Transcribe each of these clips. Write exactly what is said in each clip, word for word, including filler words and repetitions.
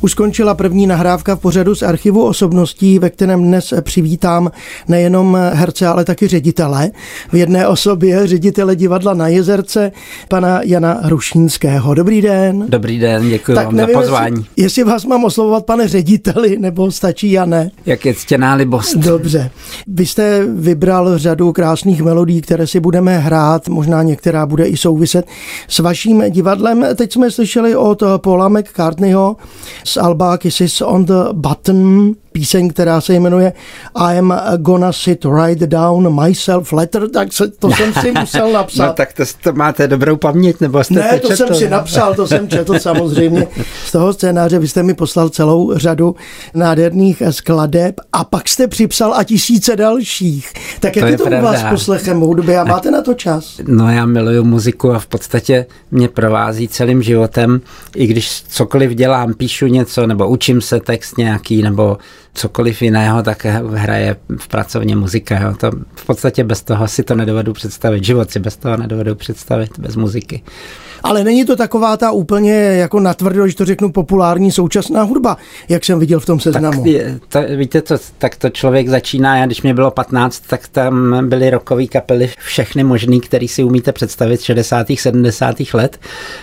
Už skončila první nahrávka v pořadu z archivu osobností, ve kterém dnes přivítám nejenom herce, ale taky ředitele. V jedné osobě ředitele divadla Na Jezerce, pana Jana Hrušínského. Dobrý den. Dobrý den, děkuji tak vám nevím, za pozvání. Jestli, jestli vás mám oslovovat, pane řediteli, nebo stačí Jane? Jak je ctěná libost. Dobře. Vy jste vybral řadu krásných melodií, které si budeme hrát, možná některá bude i souviset s vaším divadlem. Teď jsme slyšeli od Paula McCartneyho z alba Kisses on the Button, píseň, která se jmenuje I'm gonna sit right down myself letter, tak se, to jsem si musel napsat. No tak to, to máte dobrou paměť, nebo jste Ne, to, to četl, jsem si ne? napsal, to jsem četl samozřejmě. Z toho scénáře vy jste mi poslal celou řadu nádherných skladeb a pak jste připsal a tisíce dalších. Tak jak to je to pravda. U vás poslechem hudby a máte na to čas? No já miluju muziku a v podstatě mě provází celým životem, i když cokoliv dělám, píšu něco, nebo učím se text nějaký, nebo cokoliv jiného, tak hraje v pracovně muzika. Jo. To v podstatě bez toho si to nedovedu představit. Život si bez toho nedovedu představit, bez muziky. Ale není to taková ta úplně jako natvrdo, když to řeknu, populární současná hudba, jak jsem viděl v tom seznamu. Tak je, to, víte, to, tak to člověk začíná. Já, když mě bylo patnáct, tak tam byly rockové kapely všechny možný, který si umíte představit z šedesátých, sedmdesátých let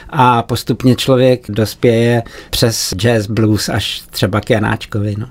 a postupně člověk dospěje přes jazz, blues až třeba k Janáčkovi, no.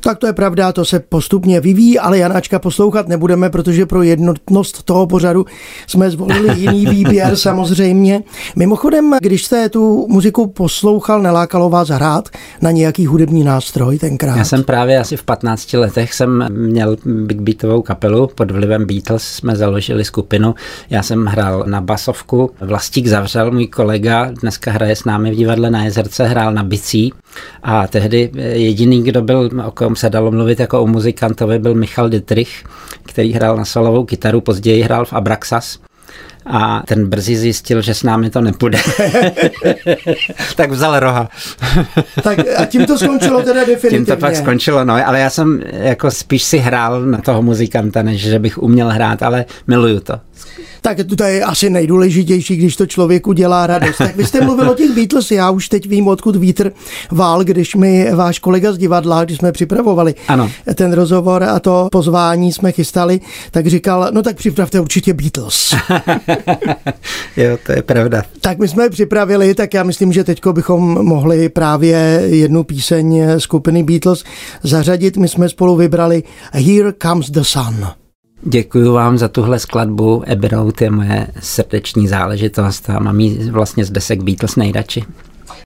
Tak to je pravda, to se postupně vyvíjí, ale Janáčka poslouchat nebudeme, protože pro jednotnost toho pořadu jsme zvolili jiný výběr samozřejmě. Mimochodem, když jste tu muziku poslouchal, nelákalo vás hrát na nějaký hudební nástroj tenkrát? Já jsem právě asi v patnácti letech jsem měl big beatovou kapelu, pod vlivem Beatles jsme založili skupinu. Já jsem hrál na basovku, Vlastík Zavřel, můj kolega, dneska hraje s námi v divadle Na Jezerce, hrál na bicí a tehdy jediný, kdo byl okolo se dalo mluvit jako o muzikantovi, byl Michal Dietrich, který hrál na solovou kytaru, později hrál v Abraxas a ten brzy zjistil, že s námi to nepůjde. Tak vzal roha. Tak a tím to skončilo teda definitivně. Tím to pak skončilo, no, ale já jsem jako spíš si hrál na toho muzikanta, než že bych uměl hrát, ale miluju to. Tak to je asi nejdůležitější, když to člověku dělá radost. Tak vy jste mluvil o těch Beatles, já už teď vím, odkud vítr vál, když mi váš kolega z divadla, když jsme připravovali ano. ten rozhovor a to pozvání jsme chystali, tak říkal, no tak připravte určitě Beatles. Jo, to je pravda. Tak my jsme je připravili, tak já myslím, že teďko bychom mohli právě jednu píseň skupiny Beatles zařadit. My jsme spolu vybrali Here Comes the Sun. Děkuji vám za tuhle skladbu. Abbey Road je moje srdeční záležitost a mám jí vlastně z desek Beatles nejradši.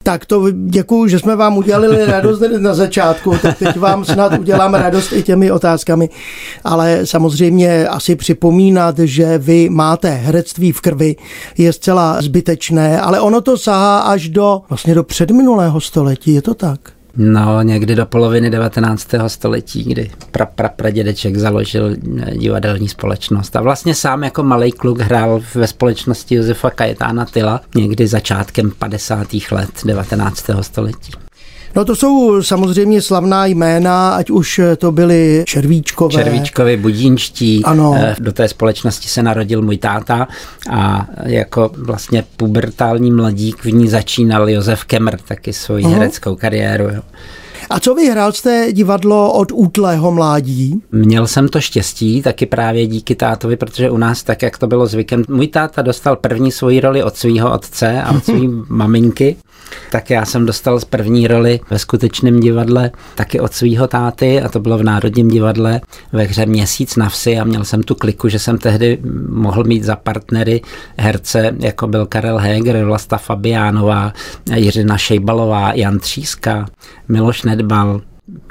Tak to děkuju, že jsme vám udělali radost na začátku, tak teď vám snad udělám radost i těmi otázkami, ale samozřejmě asi připomínat, že vy máte herectví v krvi, je zcela zbytečné, ale ono to sahá až do vlastně do předminulého století, je to tak? No, někdy do poloviny devatenáctého století, kdy pra, pra, pradědeček založil divadelní společnost. A vlastně sám jako malej kluk hrál ve společnosti Josefa Kajetána Tyla někdy začátkem padesátých let devatenáctého století. No to jsou samozřejmě slavná jména, ať už to byly Červíčkové. Červíčkovi budínčtí. Ano. Do té společnosti se narodil můj táta a jako vlastně pubertální mladík v ní začínal Josef Kemr, taky svoji uh-huh. hereckou kariéru. Jo. A co vy hrál jste divadlo od útlého mládí? Měl jsem to štěstí, taky právě díky tátovi, protože u nás tak, jak to bylo zvykem, můj táta dostal první svoji roli od svého otce a od své maminky, tak já jsem dostal první roli ve skutečném divadle taky od svého táty a to bylo v Národním divadle ve hře Měsíc na vsi a měl jsem tu kliku, že jsem tehdy mohl mít za partnery herce, jako byl Karel Heger, Vlasta Fabiánová, Jiřina Šejbalová, Jan Tříška, Miloš Nedbal,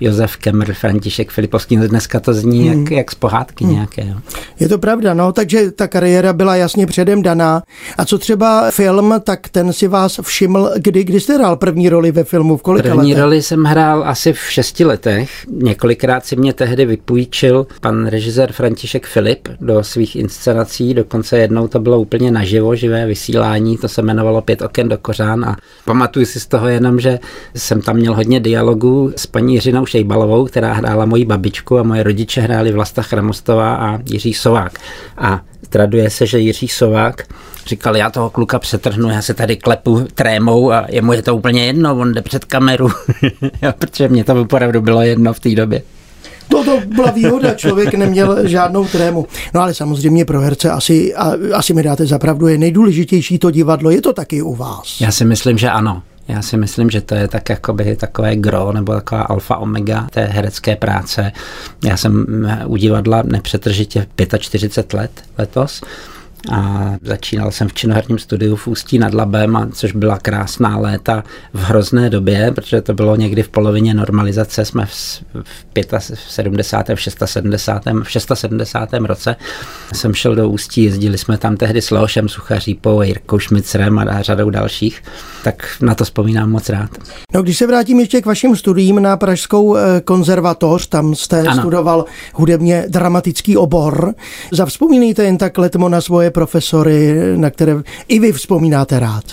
Josef Kemr, František Filipovský. Dneska to zní hmm. jak, jak z pohádky hmm. nějaké. Jo. Je to pravda, no, takže ta kariéra byla jasně předem daná. A co třeba film, tak ten si vás všiml, kdy, kdy jste hrál první roli ve filmu, v kolika První letech? Roli jsem hrál asi v šesti letech. Několikrát si mě tehdy vypůjčil pan režisér František Filip do svých inscenací, dokonce jednou to bylo úplně naživo, živé vysílání, to se jmenovalo Pět oken do kořán a pamatuju si z toho jenom, že jsem tam měl hodně dialogů s paní Jiřinou Šejbalovou, která hrála moji babičku, a moje rodiče hráli Vlasta Chramostová a Jiří Sovák. A traduje se, že Jiří Sovák říkal, já toho kluka přetrhnu, já se tady klepu trémou a jemu je to úplně jedno, on jde před kameru, protože mě to opravdu bylo jedno v té době. To, to byla výhoda, člověk neměl žádnou trému. No ale samozřejmě pro herce asi, a, asi mi dáte zapravdu, je nejdůležitější to divadlo, je to taky u vás? Já si myslím, že ano. Já si myslím, že to je tak jakoby takové gro nebo taková alfa omega té herecké práce. Já jsem u divadla nepřetržitě čtyřicet pět let letos a začínal jsem v činoherním studiu v Ústí nad Labem, a což byla krásná léta v hrozné době, protože to bylo někdy v polovině normalizace, jsme v, v sedmdesátém, v sedmdesátém, v sedmdesátém roce jsem šel do Ústí, jezdili jsme tam tehdy s Leošem Suchařípou, Jirkou Šmicrem a řadou dalších, tak na to vzpomínám moc rád. No, když se vrátím ještě k vašim studiím na Pražskou konzervatoř, tam jste ano. studoval hudebně dramatický obor, zavzpomínejte jen tak letmo na svoje profesory, na které i vy vzpomínáte rád.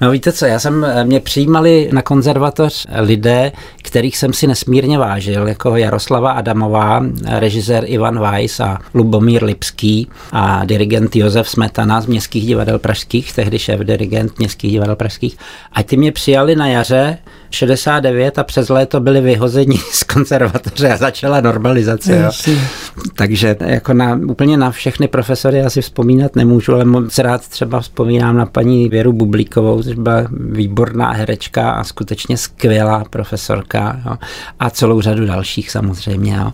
No víte co, já jsem, mě přijímali na konzervatoř lidé, kterých jsem si nesmírně vážil, jako Jaroslava Adamová, režisér Ivan Weiss a Lubomír Lipský a dirigent Josef Smetana z Městských divadel pražských, tehdy šéf dirigent Městských divadel pražských. A ty mě přijali na jaře šedesát devět a přes léto byli vyhozeni z konzervatoře a začala normalizace. Jo. Takže jako na, úplně na všechny profesory asi vzpomínat nemůžu, ale moc rád třeba vzpomínám na paní Věru Bublíkovou, což byla výborná herečka a skutečně skvělá profesorka, jo, a celou řadu dalších samozřejmě. Jo.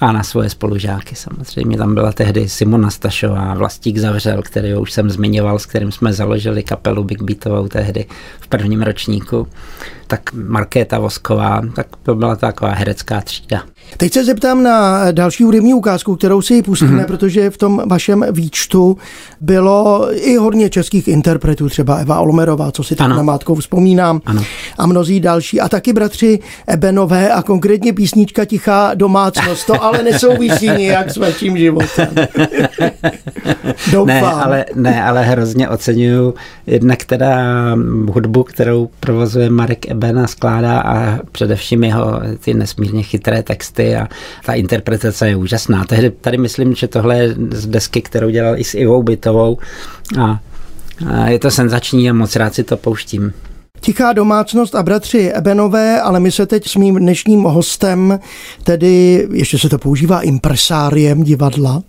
A na svoje spolužáky samozřejmě. Tam byla tehdy Simona Stašová, Vlastík Zavřel, kterého už jsem zmiňoval, s kterým jsme založili kapelu Big Beatovou tehdy v prvním ročníku. Tak Markéta Vosková, tak to byla taková herecká třída. Teď se zeptám na další hudební ukázku, kterou si pustíme, mm-hmm. protože v tom vašem výčtu bylo i hodně českých interpretů, třeba Eva Olmerová, co si tak namátkou vzpomínám, ano. a mnozí další, a taky bratři Ebenové a konkrétně písnička Tichá domácnost. To ale nesouvisí nijak s vaším životem. ne, ale, ne, ale hrozně oceňuju jednak teda hudbu, kterou provozuje Marek Bena, skládá, a především jeho ty nesmírně chytré texty, a ta interpretace je úžasná. Tehdy tady myslím, že tohle je z desky, kterou dělal i s Ivou Bittovou, a, a je to senzační a moc rád si to pouštím. Tichá domácnost a bratři Ebenové, ale my se teď s mým dnešním hostem, tedy ještě se to používá impresáriem divadla.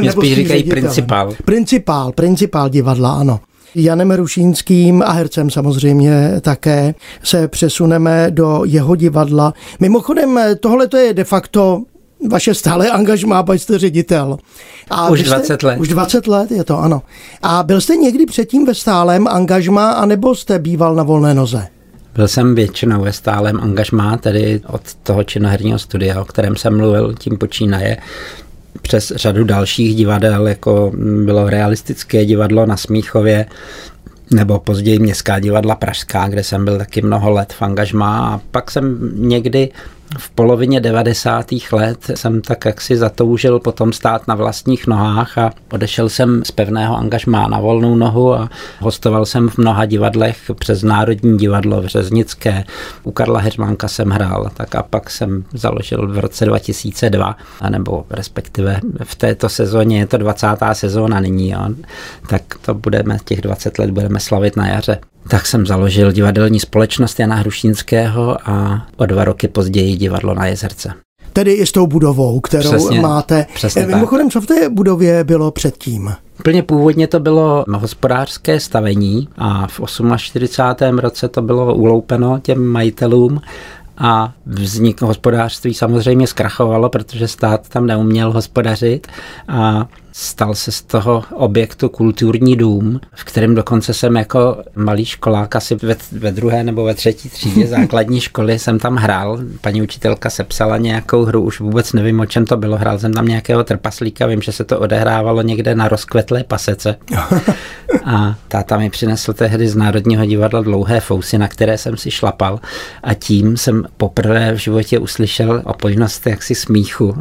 Mě spíš říkají principál. Principál, principál divadla, ano. Janem Hrušínským a hercem samozřejmě také se přesuneme do jeho divadla. Mimochodem, tohle to je de facto vaše stále angažmá, pak jste ředitel. A už dvacet let. Už dvacet let je to, ano. A byl jste někdy předtím ve stálem angažmá, anebo jste býval na volné noze? Byl jsem většinou ve stálem angažmá, tedy od toho činoherního studia, o kterém jsem mluvil, tím počínaje, přes řadu dalších divadel, jako bylo Realistické divadlo na Smíchově, nebo později Městská divadla pražská, kde jsem byl taky mnoho let v angažmá, a pak jsem někdy v polovině devadesátých let jsem tak jaksi zatoužil potom stát na vlastních nohách a odešel jsem z pevného angažmá na volnou nohu a hostoval jsem v mnoha divadlech přes Národní divadlo v Řeznické. U Karla Heřmánka jsem hrál, tak a pak jsem založil v roce dva tisíce dva, nebo respektive v této sezóně, je to dvacátá sezóna nyní, jo, tak to budeme, těch dvacet let budeme slavit na jaře. Tak jsem založil divadelní společnost Jana Hrušínského a o dva roky později Divadlo na Jezerce. Tedy i s tou budovou, kterou přesně, máte. Přesně Mimochodem, tak. Co v té budově bylo předtím? Úplně původně to bylo hospodářské stavení a v čtyřicátém osmém roce to bylo uloupeno těm majitelům a vznik hospodářství samozřejmě zkrachovalo, protože stát tam neuměl hospodařit, a stal se z toho objektu kulturní dům, v kterém dokonce jsem jako malý školák asi ve, ve druhé nebo ve třetí třídě základní školy jsem tam hrál. Paní učitelka sepsala nějakou hru, už vůbec nevím, o čem to bylo. Hrál jsem tam nějakého trpaslíka, vím, že se to odehrávalo někde na rozkvetlé pasece. A táta mi přinesl tehdy z Národního divadla dlouhé fousy, na které jsem si šlapal, a tím jsem poprvé v životě uslyšel opojnost jaksi smíchu,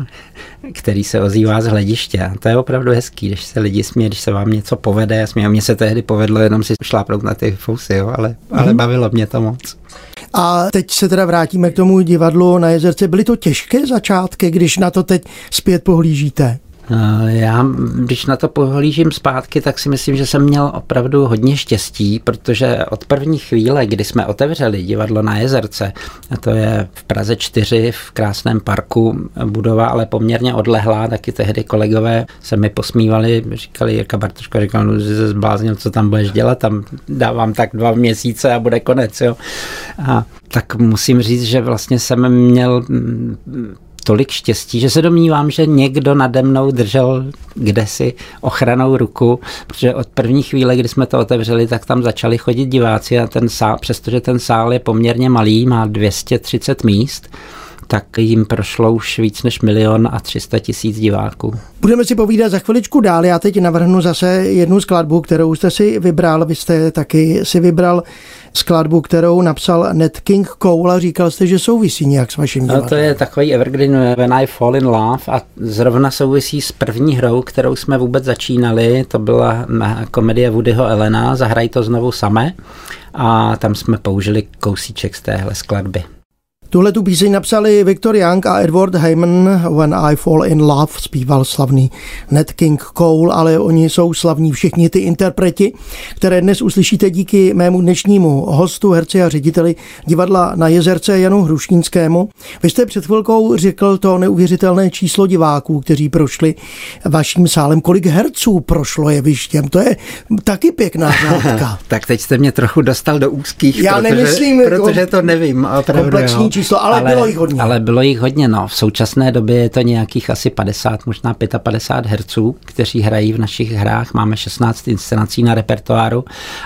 který se ozývá z hlediště. To je opravdu hezký, když se lidi smějí, když se vám něco povede. Mně se tehdy povedlo jenom si šlápnout na ty fousy, jo, ale, ale bavilo mě to moc. A teď se teda vrátíme k tomu divadlu Na Jezerce. Byly to těžké začátky, když na to teď zpět pohlížíte? Já, když na to pohlížím zpátky, tak si myslím, že jsem měl opravdu hodně štěstí, protože od první chvíle, kdy jsme otevřeli divadlo Na Jezerce, a to je v Praze čtyři, v krásném parku, budova ale poměrně odlehlá, taky tehdy kolegové se mi posmívali, říkali, Jirka Bartoška, říkal, no, že se zbláznil, co tam budeš dělat, tam dávám tak dva měsíce a bude konec, jo. A tak musím říct, že vlastně jsem měl tolik štěstí, že se domnívám, že někdo nade mnou držel kdesi ochranou ruku, protože od první chvíle, kdy jsme to otevřeli, tak tam začali chodit diváci a ten sál, přestože ten sál je poměrně malý, má dvě stě třicet míst, tak jim prošlo už víc než milion a třista tisíc diváků. Budeme si povídat za chviličku dál. Já teď navrhnu zase jednu skladbu, kterou jste si vybral. Vy jste taky si vybral skladbu, kterou napsal Nat King Cole a říkal jste, že souvisí nějak s vaším divadlem. No, to je takový evergreen When I Fall in Love a zrovna souvisí s první hrou, kterou jsme vůbec začínali. To byla komedie Woodyho Allena Zahraj to znovu samé a tam jsme použili kousíček z téhle skladby. Tuhle tu píseň napsali Victor Young a Edward Heyman. When I Fall in Love zpíval slavný Nat King Cole, ale oni jsou slavní všichni ty interpreti, které dnes uslyšíte díky mému dnešnímu hostu, herci a řediteli divadla Na Jezerce Janu Hrušínskému. Vy jste před chvilkou řekl to neuvěřitelné číslo diváků, kteří prošli vaším sálem. Kolik herců prošlo jevištěm? To je taky pěkná zátka. Tak teď jste mě trochu dostal do úzkých, Já protože, nemyslím, protože to nevím. Komplexní číslo. Číslo, ale, ale bylo jich hodně. Ale bylo jich hodně, no. V současné době je to nějakých asi padesát, možná padesát pět herců, kteří hrají v našich hrách. Máme šestnáct inscenací na repertoáru,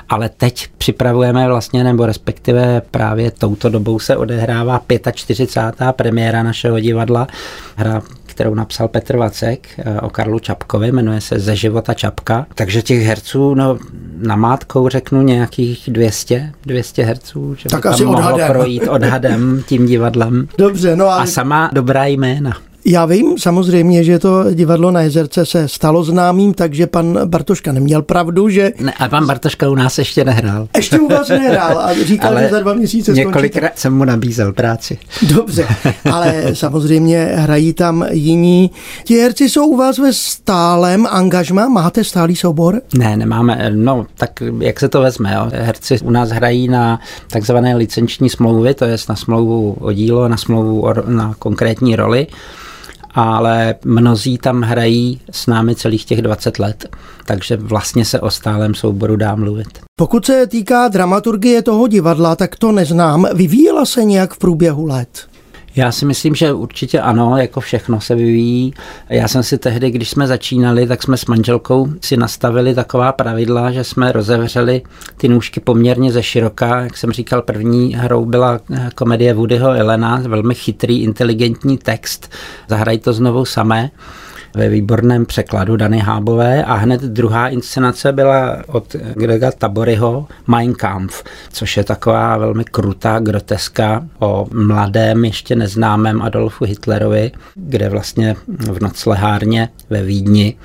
ale teď připravujeme vlastně, nebo respektive právě touto dobou se odehrává čtyřicátá pátá premiéra našeho divadla. Hra, kterou napsal Petr Vacek o Karlu Čapkovi, jmenuje se Ze života Čapka. Takže těch herců, no, namátkou řeknu nějakých dvě stě, dvě stě herců, že tak by tam mohlo odhadem. projít odhadem tím divadlem. Dobře, no ale... A sama dobrá jména. Já vím samozřejmě, že to divadlo Na Jezerce se stalo známým, takže pan Bartoška neměl pravdu, že... Ne, a pan Bartoška u nás ještě nehrál. Ještě u vás nehrál a říkal, ale že za dva měsíce skončí. Několikrát jsem mu nabízel práci. Dobře, ale samozřejmě hrají tam jiní. Ti herci jsou u vás ve stálem angažmá? Máte stálý soubor? Ne, nemáme. No, tak jak se to vezme, jo? Herci u nás hrají na takzvané licenční smlouvy, to je na smlouvu o dílo, na smlouvu o, na konkrétní roli. Ale mnozí tam hrají s námi celých těch dvacet let, takže vlastně se o stálém souboru dá mluvit. Pokud se týká dramaturgie toho divadla, tak to neznám. Vyvíjela se nějak v průběhu let? Já si myslím, že určitě ano, jako všechno se vyvíjí. Já jsem si tehdy, když jsme začínali, tak jsme s manželkou si nastavili taková pravidla, že jsme rozevřeli ty nůžky poměrně ze široka. Jak jsem říkal, první hrou byla komedie Woodyho Allena, velmi chytrý, inteligentní text. Zahraj to znovu samé ve výborném překladu Dany Hábové a hned druhá inscenace byla od Grega Taboryho Mein Kampf, což je taková velmi krutá groteska o mladém, ještě neznámém Adolfu Hitlerovi, kde vlastně v noclehárně ve Vídni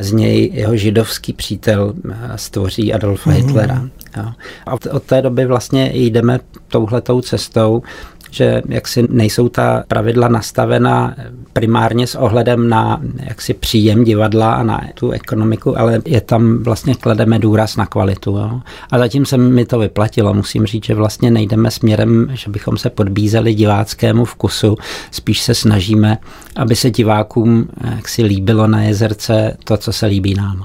z něj jeho židovský přítel stvoří Adolfa mm-hmm. Hitlera. Jo. A od té doby vlastně jdeme touhletou cestou, že jaksi nejsou ta pravidla nastavena primárně s ohledem na jaksi příjem divadla a na tu ekonomiku, ale je tam vlastně klademe důraz na kvalitu. Jo. A zatím se mi to vyplatilo. Musím říct, že vlastně nejdeme směrem, že bychom se podbízeli diváckému vkusu. Spíš se snažíme, aby se divákům jaksi líbilo Na Jezerce to, co se líbí nám.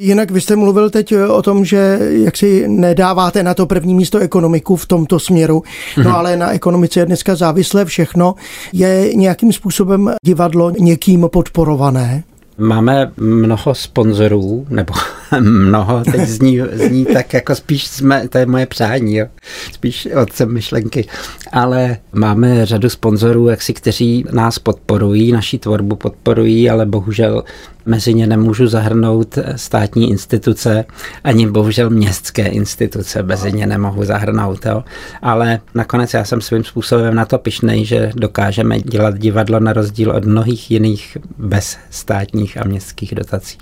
Jinak vy jste mluvil teď o tom, že jak si nedáváte na to první místo ekonomiku v tomto směru, no ale na ekonomice je dneska závislé všechno. Je nějakým způsobem divadlo někým podporované? Máme mnoho sponzorů, nebo mnoho, teď zní, zní tak jako spíš jsme, to je moje přání, jo? Spíš otcem myšlenky, ale máme řadu sponzorů, jaksi, kteří nás podporují, naši tvorbu podporují, ale bohužel mezi ně nemůžu zahrnout státní instituce, ani bohužel městské instituce mezi ně nemohu zahrnout, jo? Ale nakonec já jsem svým způsobem na to pyšnej, že dokážeme dělat divadlo na rozdíl od mnohých jiných bez státních a městských dotací.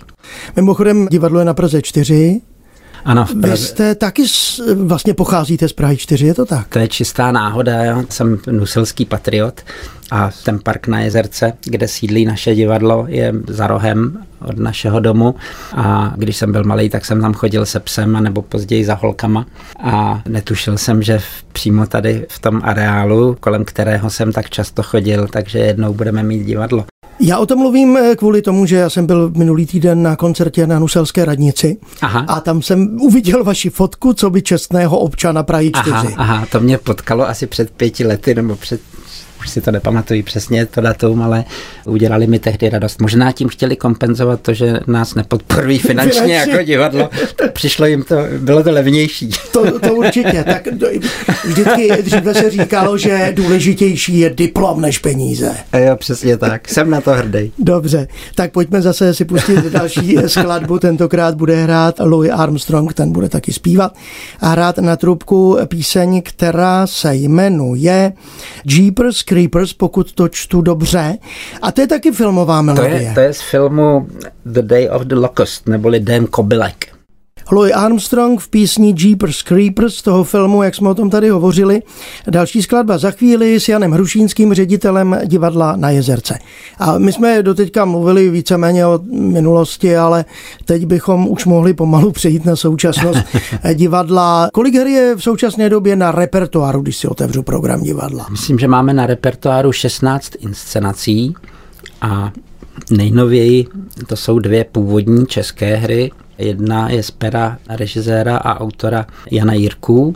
Mimochodem, divadlo je na Praze čtyři. Ano, v Praze. Vy jste taky z, vlastně pocházíte z Prahy čtyři, je to tak? To je čistá náhoda, jo. Jsem nusilský patriot a ten park na Jezerce, kde sídlí naše divadlo, je za rohem od našeho domu a když jsem byl malý, tak jsem tam chodil se psem nebo později za holkama a netušil jsem, že přímo tady v tom areálu, kolem kterého jsem tak často chodil, takže jednou budeme mít divadlo. Já o tom mluvím kvůli tomu, že já jsem byl minulý týden na koncertě na Nuselské radnici. Aha. A tam jsem uviděl vaši fotku, co by čestného občana Prahy čtyři. Aha, aha, to mě potkalo asi před pěti lety nebo před... Už si to nepamatuji přesně to datum, ale udělali mi tehdy radost. Možná tím chtěli kompenzovat to, že nás nepodporují finančně jako divadlo. Přišlo jim to, bylo to levnější. To, to určitě. Tak vždycky dříve se říkalo, že důležitější je diplom než peníze. A jo, přesně tak. Jsem na to hrdý. Dobře, tak pojďme zase si pustit další skladbu. Tentokrát bude hrát Louis Armstrong, ten bude taky zpívat a hrát na trubku píseň, která se jmenuje Jeepers Creepers, pokud to čtu dobře. A to je taky filmová melodie. To je, to je z filmu The Day of the Locust, neboli Den kobylek. Louis Armstrong v písni Jeepers Creepers z toho filmu, jak jsme o tom tady hovořili. Další skladba za chvíli s Janem Hrušínským, ředitelem divadla na Jezerce. A my jsme doteďka mluvili víceméně o minulosti, ale teď bychom už mohli pomalu přejít na současnost divadla. Kolik her je v současné době na repertoáru, když si otevřu program divadla? Myslím, že máme na repertoáru šestnáct inscenací a nejnověji to jsou dvě původní české hry. Jedna je z pera režiséra a autora Jana Jirků,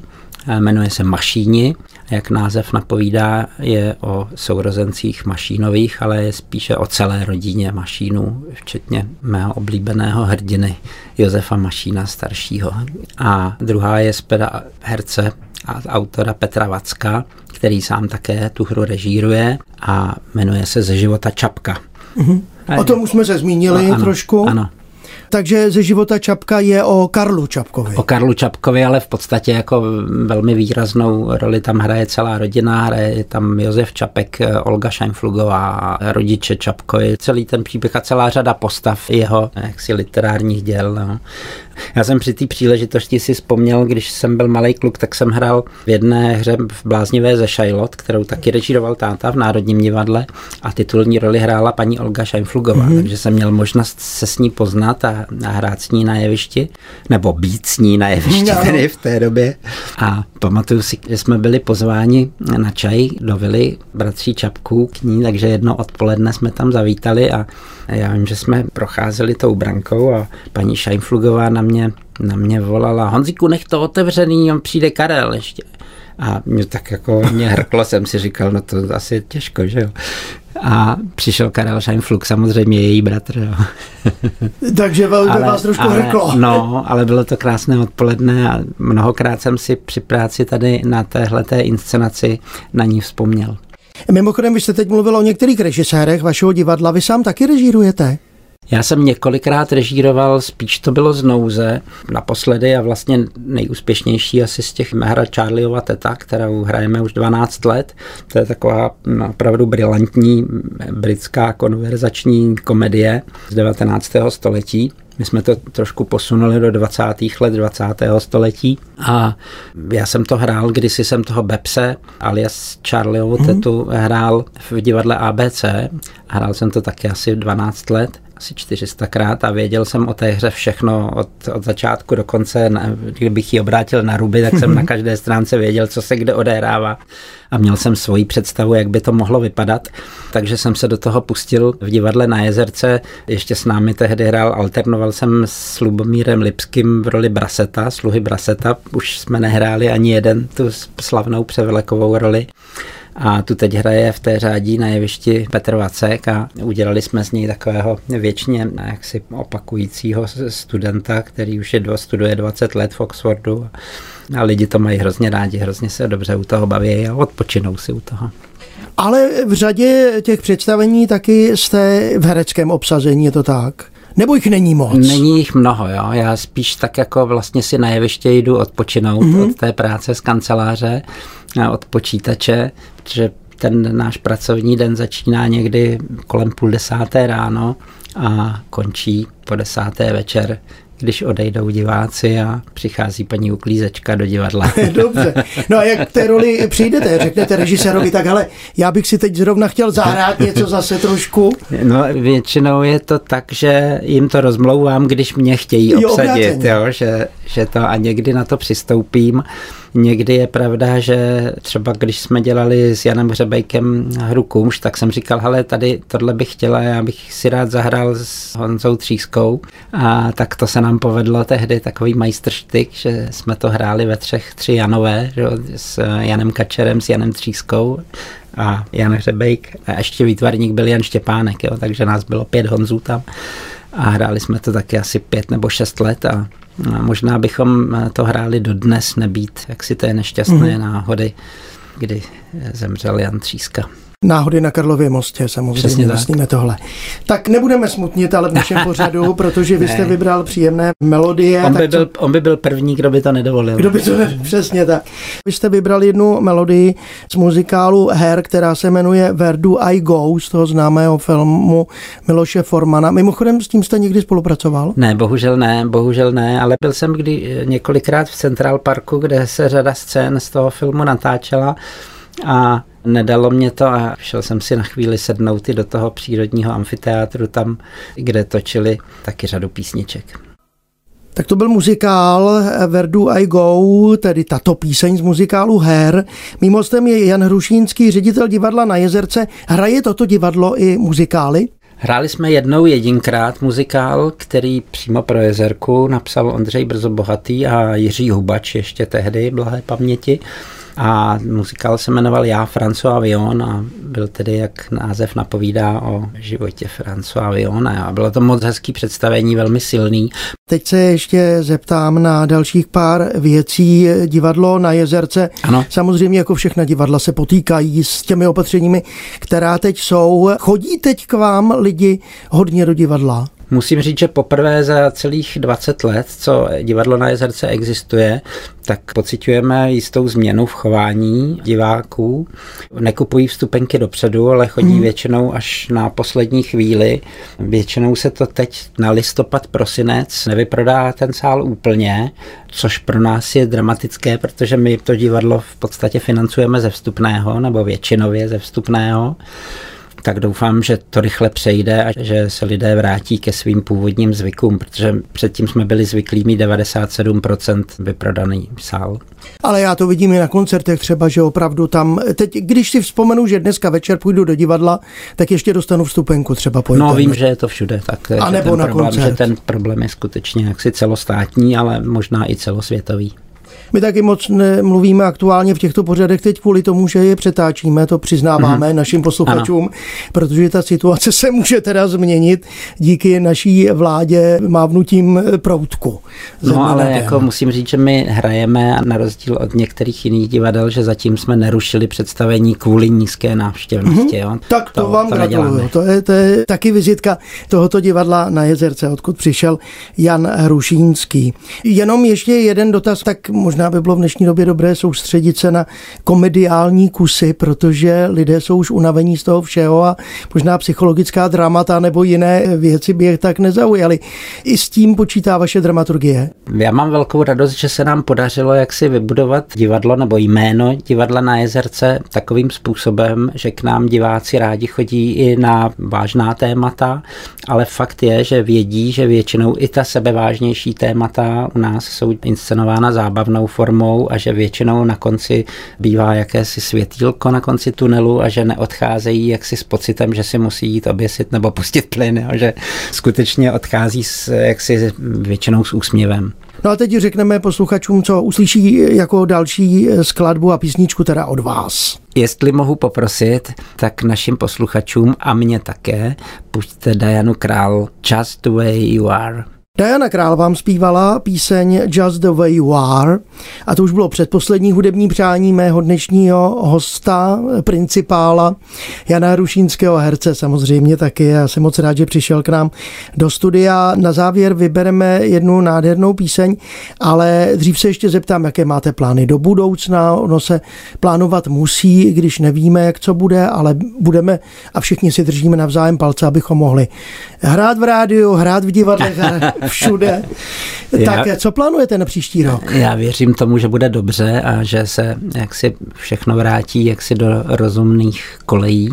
jmenuje se Mašíni. Jak název napovídá, je o sourozencích Mašínových, ale je spíše o celé rodině Mašínů, včetně mého oblíbeného hrdiny Josefa Mašína staršího. A druhá je z pera herce a autora Petra Vacka, který sám také tu hru režíruje a jmenuje se Ze života Čapka. Mhm. O tom už jsme se zmínili ano, trošku. Ano. Takže Ze života Čapka je o Karlu Čapkovi. O Karlu Čapkovi, ale v podstatě jako velmi výraznou roli tam hraje celá rodina, hraje tam Josef Čapek, Olga Šajnflugová, rodiče Čapkovi, celý ten příběh a celá řada postav jeho jaksi literárních děl. No. Já jsem při té příležitosti si vzpomněl, když jsem byl malej kluk, tak jsem hrál v jedné hře v Bláznivé ze Charlotte, kterou taky režíroval táta v Národním divadle a titulní roli hrála paní Olga Šajnflugová, mm-hmm. takže jsem měl možnost se s ní poznat a a hrát s ní na jevišti, nebo být s ní na jevišti no. tedy v té době. A pamatuju si, že jsme byli pozváni na čaj do vily bratří Čapků k ní, takže jedno odpoledne jsme tam zavítali a já vím, že jsme procházeli tou brankou a paní Šajnflugová na mě, na mě volala: Honzíku, nech to otevřený, on přijde Karel ještě. A mě tak jako mě hrklo, jsem si říkal, no to asi je těžko, že jo. A přišel Karel Šajnfluk, samozřejmě její bratr. Jo. Takže ale, vás trošku ale, hrklo. No, ale bylo to krásné odpoledne a mnohokrát jsem si při práci tady na téhleté inscenaci na ní vzpomněl. Mimochodem, vy jste teď mluvil o některých režisérech vašeho divadla, vy sám taky režírujete? Já jsem několikrát režíroval, spíš to bylo z nouze, naposledy a vlastně nejúspěšnější asi z těch hra Charlieova teta, kterou hrajeme už dvanáct let. To je taková opravdu brilantní britská konverzační komedie z devatenáctého století. My jsme to trošku posunuli do dvacátých let dvacátého století a já jsem to hrál, kdysi jsem toho Bepse alias Charlieovu mm-hmm. tetu hrál v divadle á bé cé. Hrál jsem to taky asi dvanáct let. Asi čtyři sta krát a věděl jsem o té hře všechno od, od začátku do konce. Kdybych ji obrátil na ruby, tak jsem na každé stránce věděl, co se kde odehrává. A měl jsem svoji představu, jak by to mohlo vypadat. Takže jsem se do toho pustil v divadle na Jezerce. Ještě s námi tehdy hrál, alternoval jsem s Lubomírem Lipským v roli Braseta, sluhy Braseta. Už jsme nehráli ani jeden tu slavnou převlekovou roli. A tu teď hraje v té řádí na jevišti Petr Vacek a udělali jsme z něj takového věčně jaksi opakujícího studenta, který už je dva, studuje dvacet let v Oxfordu a lidi to mají hrozně rádi, hrozně se dobře u toho baví a odpočinou si u toho. Ale v řadě těch představení taky jste v hereckém obsazení, je to tak? Nebo jich není moc? Není jich mnoho, jo. Já spíš tak jako vlastně si na jeviště jdu odpočinout mm-hmm. od té práce z kanceláře, od počítače, protože ten náš pracovní den začíná někdy kolem půl desáté ráno a končí po desáté večer, když odejdou diváci a přichází paní uklízečka do divadla. Dobře. No a jak k té roli přijdete? Řeknete režisérovi, tak hele, já bych si teď zrovna chtěl zahrát něco zase trošku. No většinou je to tak, že jim to rozmlouvám, když mě chtějí obsadit, jo, jo, že, že to a někdy na to přistoupím. Někdy je pravda, že třeba když jsme dělali s Janem Hřebejkem hru Kumš, tak jsem říkal, hele, tady tohle bych chtěla, já bych si rád zahrál s Honzou Třískou a tak to se nám povedlo tehdy, takový majstrštyk, že jsme to hráli ve třech, tři Janové, že, s Janem Kačerem, s Janem Třískou a Jan Hřebejk a ještě výtvarník byl Jan Štěpánek, jo, takže nás bylo pět Honzů tam a hráli jsme to taky asi pět nebo šest let a no, možná bychom to hráli dodnes, nebýt jaksi té nešťastné mm. náhody, kdy zemřel Jan Tříska. Náhody na Karlově mostě, samozřejmě myslíme tohle. Tak nebudeme smutnit, ale v našem pořadu, protože vy jste vybral příjemné melodie. On by, tak, byl, on by byl první, kdo by to nedovolil. Kdo by to nedovolil, přesně tak. Vy jste vybral jednu melodii z muzikálu Her, která se jmenuje Where Do I Go, z toho známého filmu Miloše Formana. Mimochodem, s tím jste někdy spolupracoval? Ne, bohužel ne, bohužel ne, ale byl jsem kdy několikrát v Central Parku, kde se řada scén z toho filmu natáčela a nedalo mě to a šel jsem si na chvíli sednout i do toho přírodního amfiteátru tam, kde točili taky řadu písniček. Tak to byl muzikál Where Do I Go, tedy tato píseň z muzikálu Her. Mým hostem je Jan Hrušínský, ředitel divadla Na Jezerce. Hraje toto divadlo i muzikály? Hráli jsme jednou jedinkrát muzikál, který přímo pro Jezerku napsal Ondřej Brzobohatý a Jiří Hubač ještě tehdy, blahé paměti. A muzikál se jmenoval Já, François Villon a byl tedy, jak název napovídá, o životě François Villona. A bylo to moc hezký představení, velmi silný. Teď se ještě zeptám na dalších pár věcí. Divadlo Na Jezerce. Ano. Samozřejmě jako všechna divadla se potýkají s těmi opatřeními, která teď jsou. Chodí teď k vám lidi hodně do divadla? Musím říct, že poprvé za celých dvacet let, co divadlo Na Jezerce existuje, tak pociťujeme jistou změnu v chování diváků. Nekupují vstupenky dopředu, ale chodí hmm. většinou až na poslední chvíli. Většinou se to teď na listopad, prosinec nevyprodá ten sál úplně, což pro nás je dramatické, protože my to divadlo v podstatě financujeme ze vstupného, nebo většinově ze vstupného. Tak doufám, že to rychle přejde a že se lidé vrátí ke svým původním zvykům, protože předtím jsme byli zvyklí mít devadesát sedm procent vyprodaný sál. Ale já to vidím i na koncertech třeba, že opravdu tam, teď když si vzpomenu, že dneska večer půjdu do divadla, tak ještě dostanu vstupenku třeba po internetu. No vím, že je to všude tak. A nebo na problém, koncert. Že ten problém je skutečně jaksi celostátní, ale možná i celosvětový. My taky moc mluvíme aktuálně v těchto pořadech teď kvůli tomu, že je přetáčíme, to přiznáváme mm-hmm. našim posluchačům, ano. Protože ta situace se může teda změnit díky naší vládě mávnutím proutku. No ale den. Jako musím říct, že my hrajeme a na rozdíl od některých jiných divadel, že zatím jsme nerušili představení kvůli nízké návštěvnosti. Mm-hmm. Jo? Tak to, to vám to gratuluju, to je, to je taky vizitka tohoto divadla Na Jezerce, odkud přišel Jan Hrušínský. Jenom ještě jeden dotaz, tak možná by bylo v dnešní době dobré soustředit se na komediální kusy, protože lidé jsou už unavení z toho všeho a možná psychologická dramata nebo jiné věci by je tak nezaujaly. I s tím počítá vaše dramaturgie? Já mám velkou radost, že se nám podařilo jaksi vybudovat divadlo nebo jméno divadla Na Jezerce takovým způsobem, že k nám diváci rádi chodí i na vážná témata, ale fakt je, že vědí, že většinou i ta sebevážnější témata u nás jsou inscenována zábavnou formou a že většinou na konci bývá jakési světýlko na konci tunelu a že neodcházejí jaksi s pocitem, že si musí jít oběsit nebo pustit plyn, jo, že skutečně odchází s, jaksi většinou s úsměvem. No a teď řekneme posluchačům, co uslyší jako další skladbu a písničku teda od vás. Jestli mohu poprosit, tak našim posluchačům a mě také pusťte Dianu Krall Just the Way You Are. Diana Krall vám zpívala píseň Just the Way You Are a to už bylo předposlední hudební přání mého dnešního hosta, principála Jana Hrušínského, herce samozřejmě taky. Já jsem moc rád, že přišel k nám do studia. Na závěr vybereme jednu nádhernou píseň, ale dřív se ještě zeptám, jaké máte plány do budoucna. Ono se plánovat musí, když nevíme, jak co bude, ale budeme a všichni si držíme navzájem palce, abychom mohli hrát v rádiu, hrát v divadlech, všude. Tak já, co plánujete na příští rok? Já věřím tomu, že bude dobře a že se jaksi všechno vrátí jaksi do rozumných kolejí.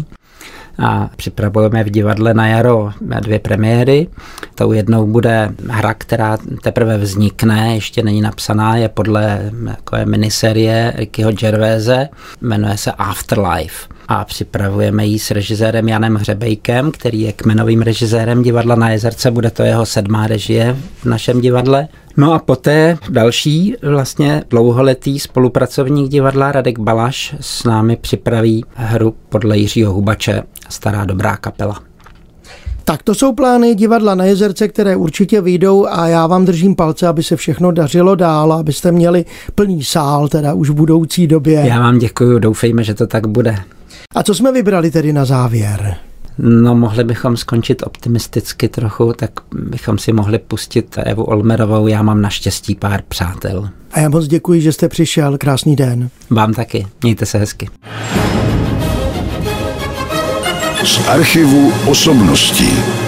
A připravujeme v divadle na jaro dvě premiéry. Tou jednou bude hra, která teprve vznikne, ještě není napsaná, je podle takové miniserie Rickyho Gervaise, jmenuje se Afterlife. A připravujeme ji s režisérem Janem Hřebejkem, který je kmenovým režisérem divadla Na Jezerce, bude to jeho sedmá režie v našem divadle. No a poté další vlastně dlouholetý spolupracovník divadla Radek Balaš s námi připraví hru podle Jiřího Hubače Stará dobrá kapela. Tak to jsou plány divadla Na Jezerce, které určitě vyjdou a já vám držím palce, aby se všechno dařilo dál, abyste měli plný sál teda už v budoucí době. Já vám děkuju, doufejme, že to tak bude. A co jsme vybrali tedy na závěr? No, mohli bychom skončit optimisticky trochu, tak bychom si mohli pustit Evu Olmerovou, Já mám naštěstí pár přátel. A já moc děkuji, že jste přišel, krásný den. Vám taky, mějte se hezky. Z archivu Osobností.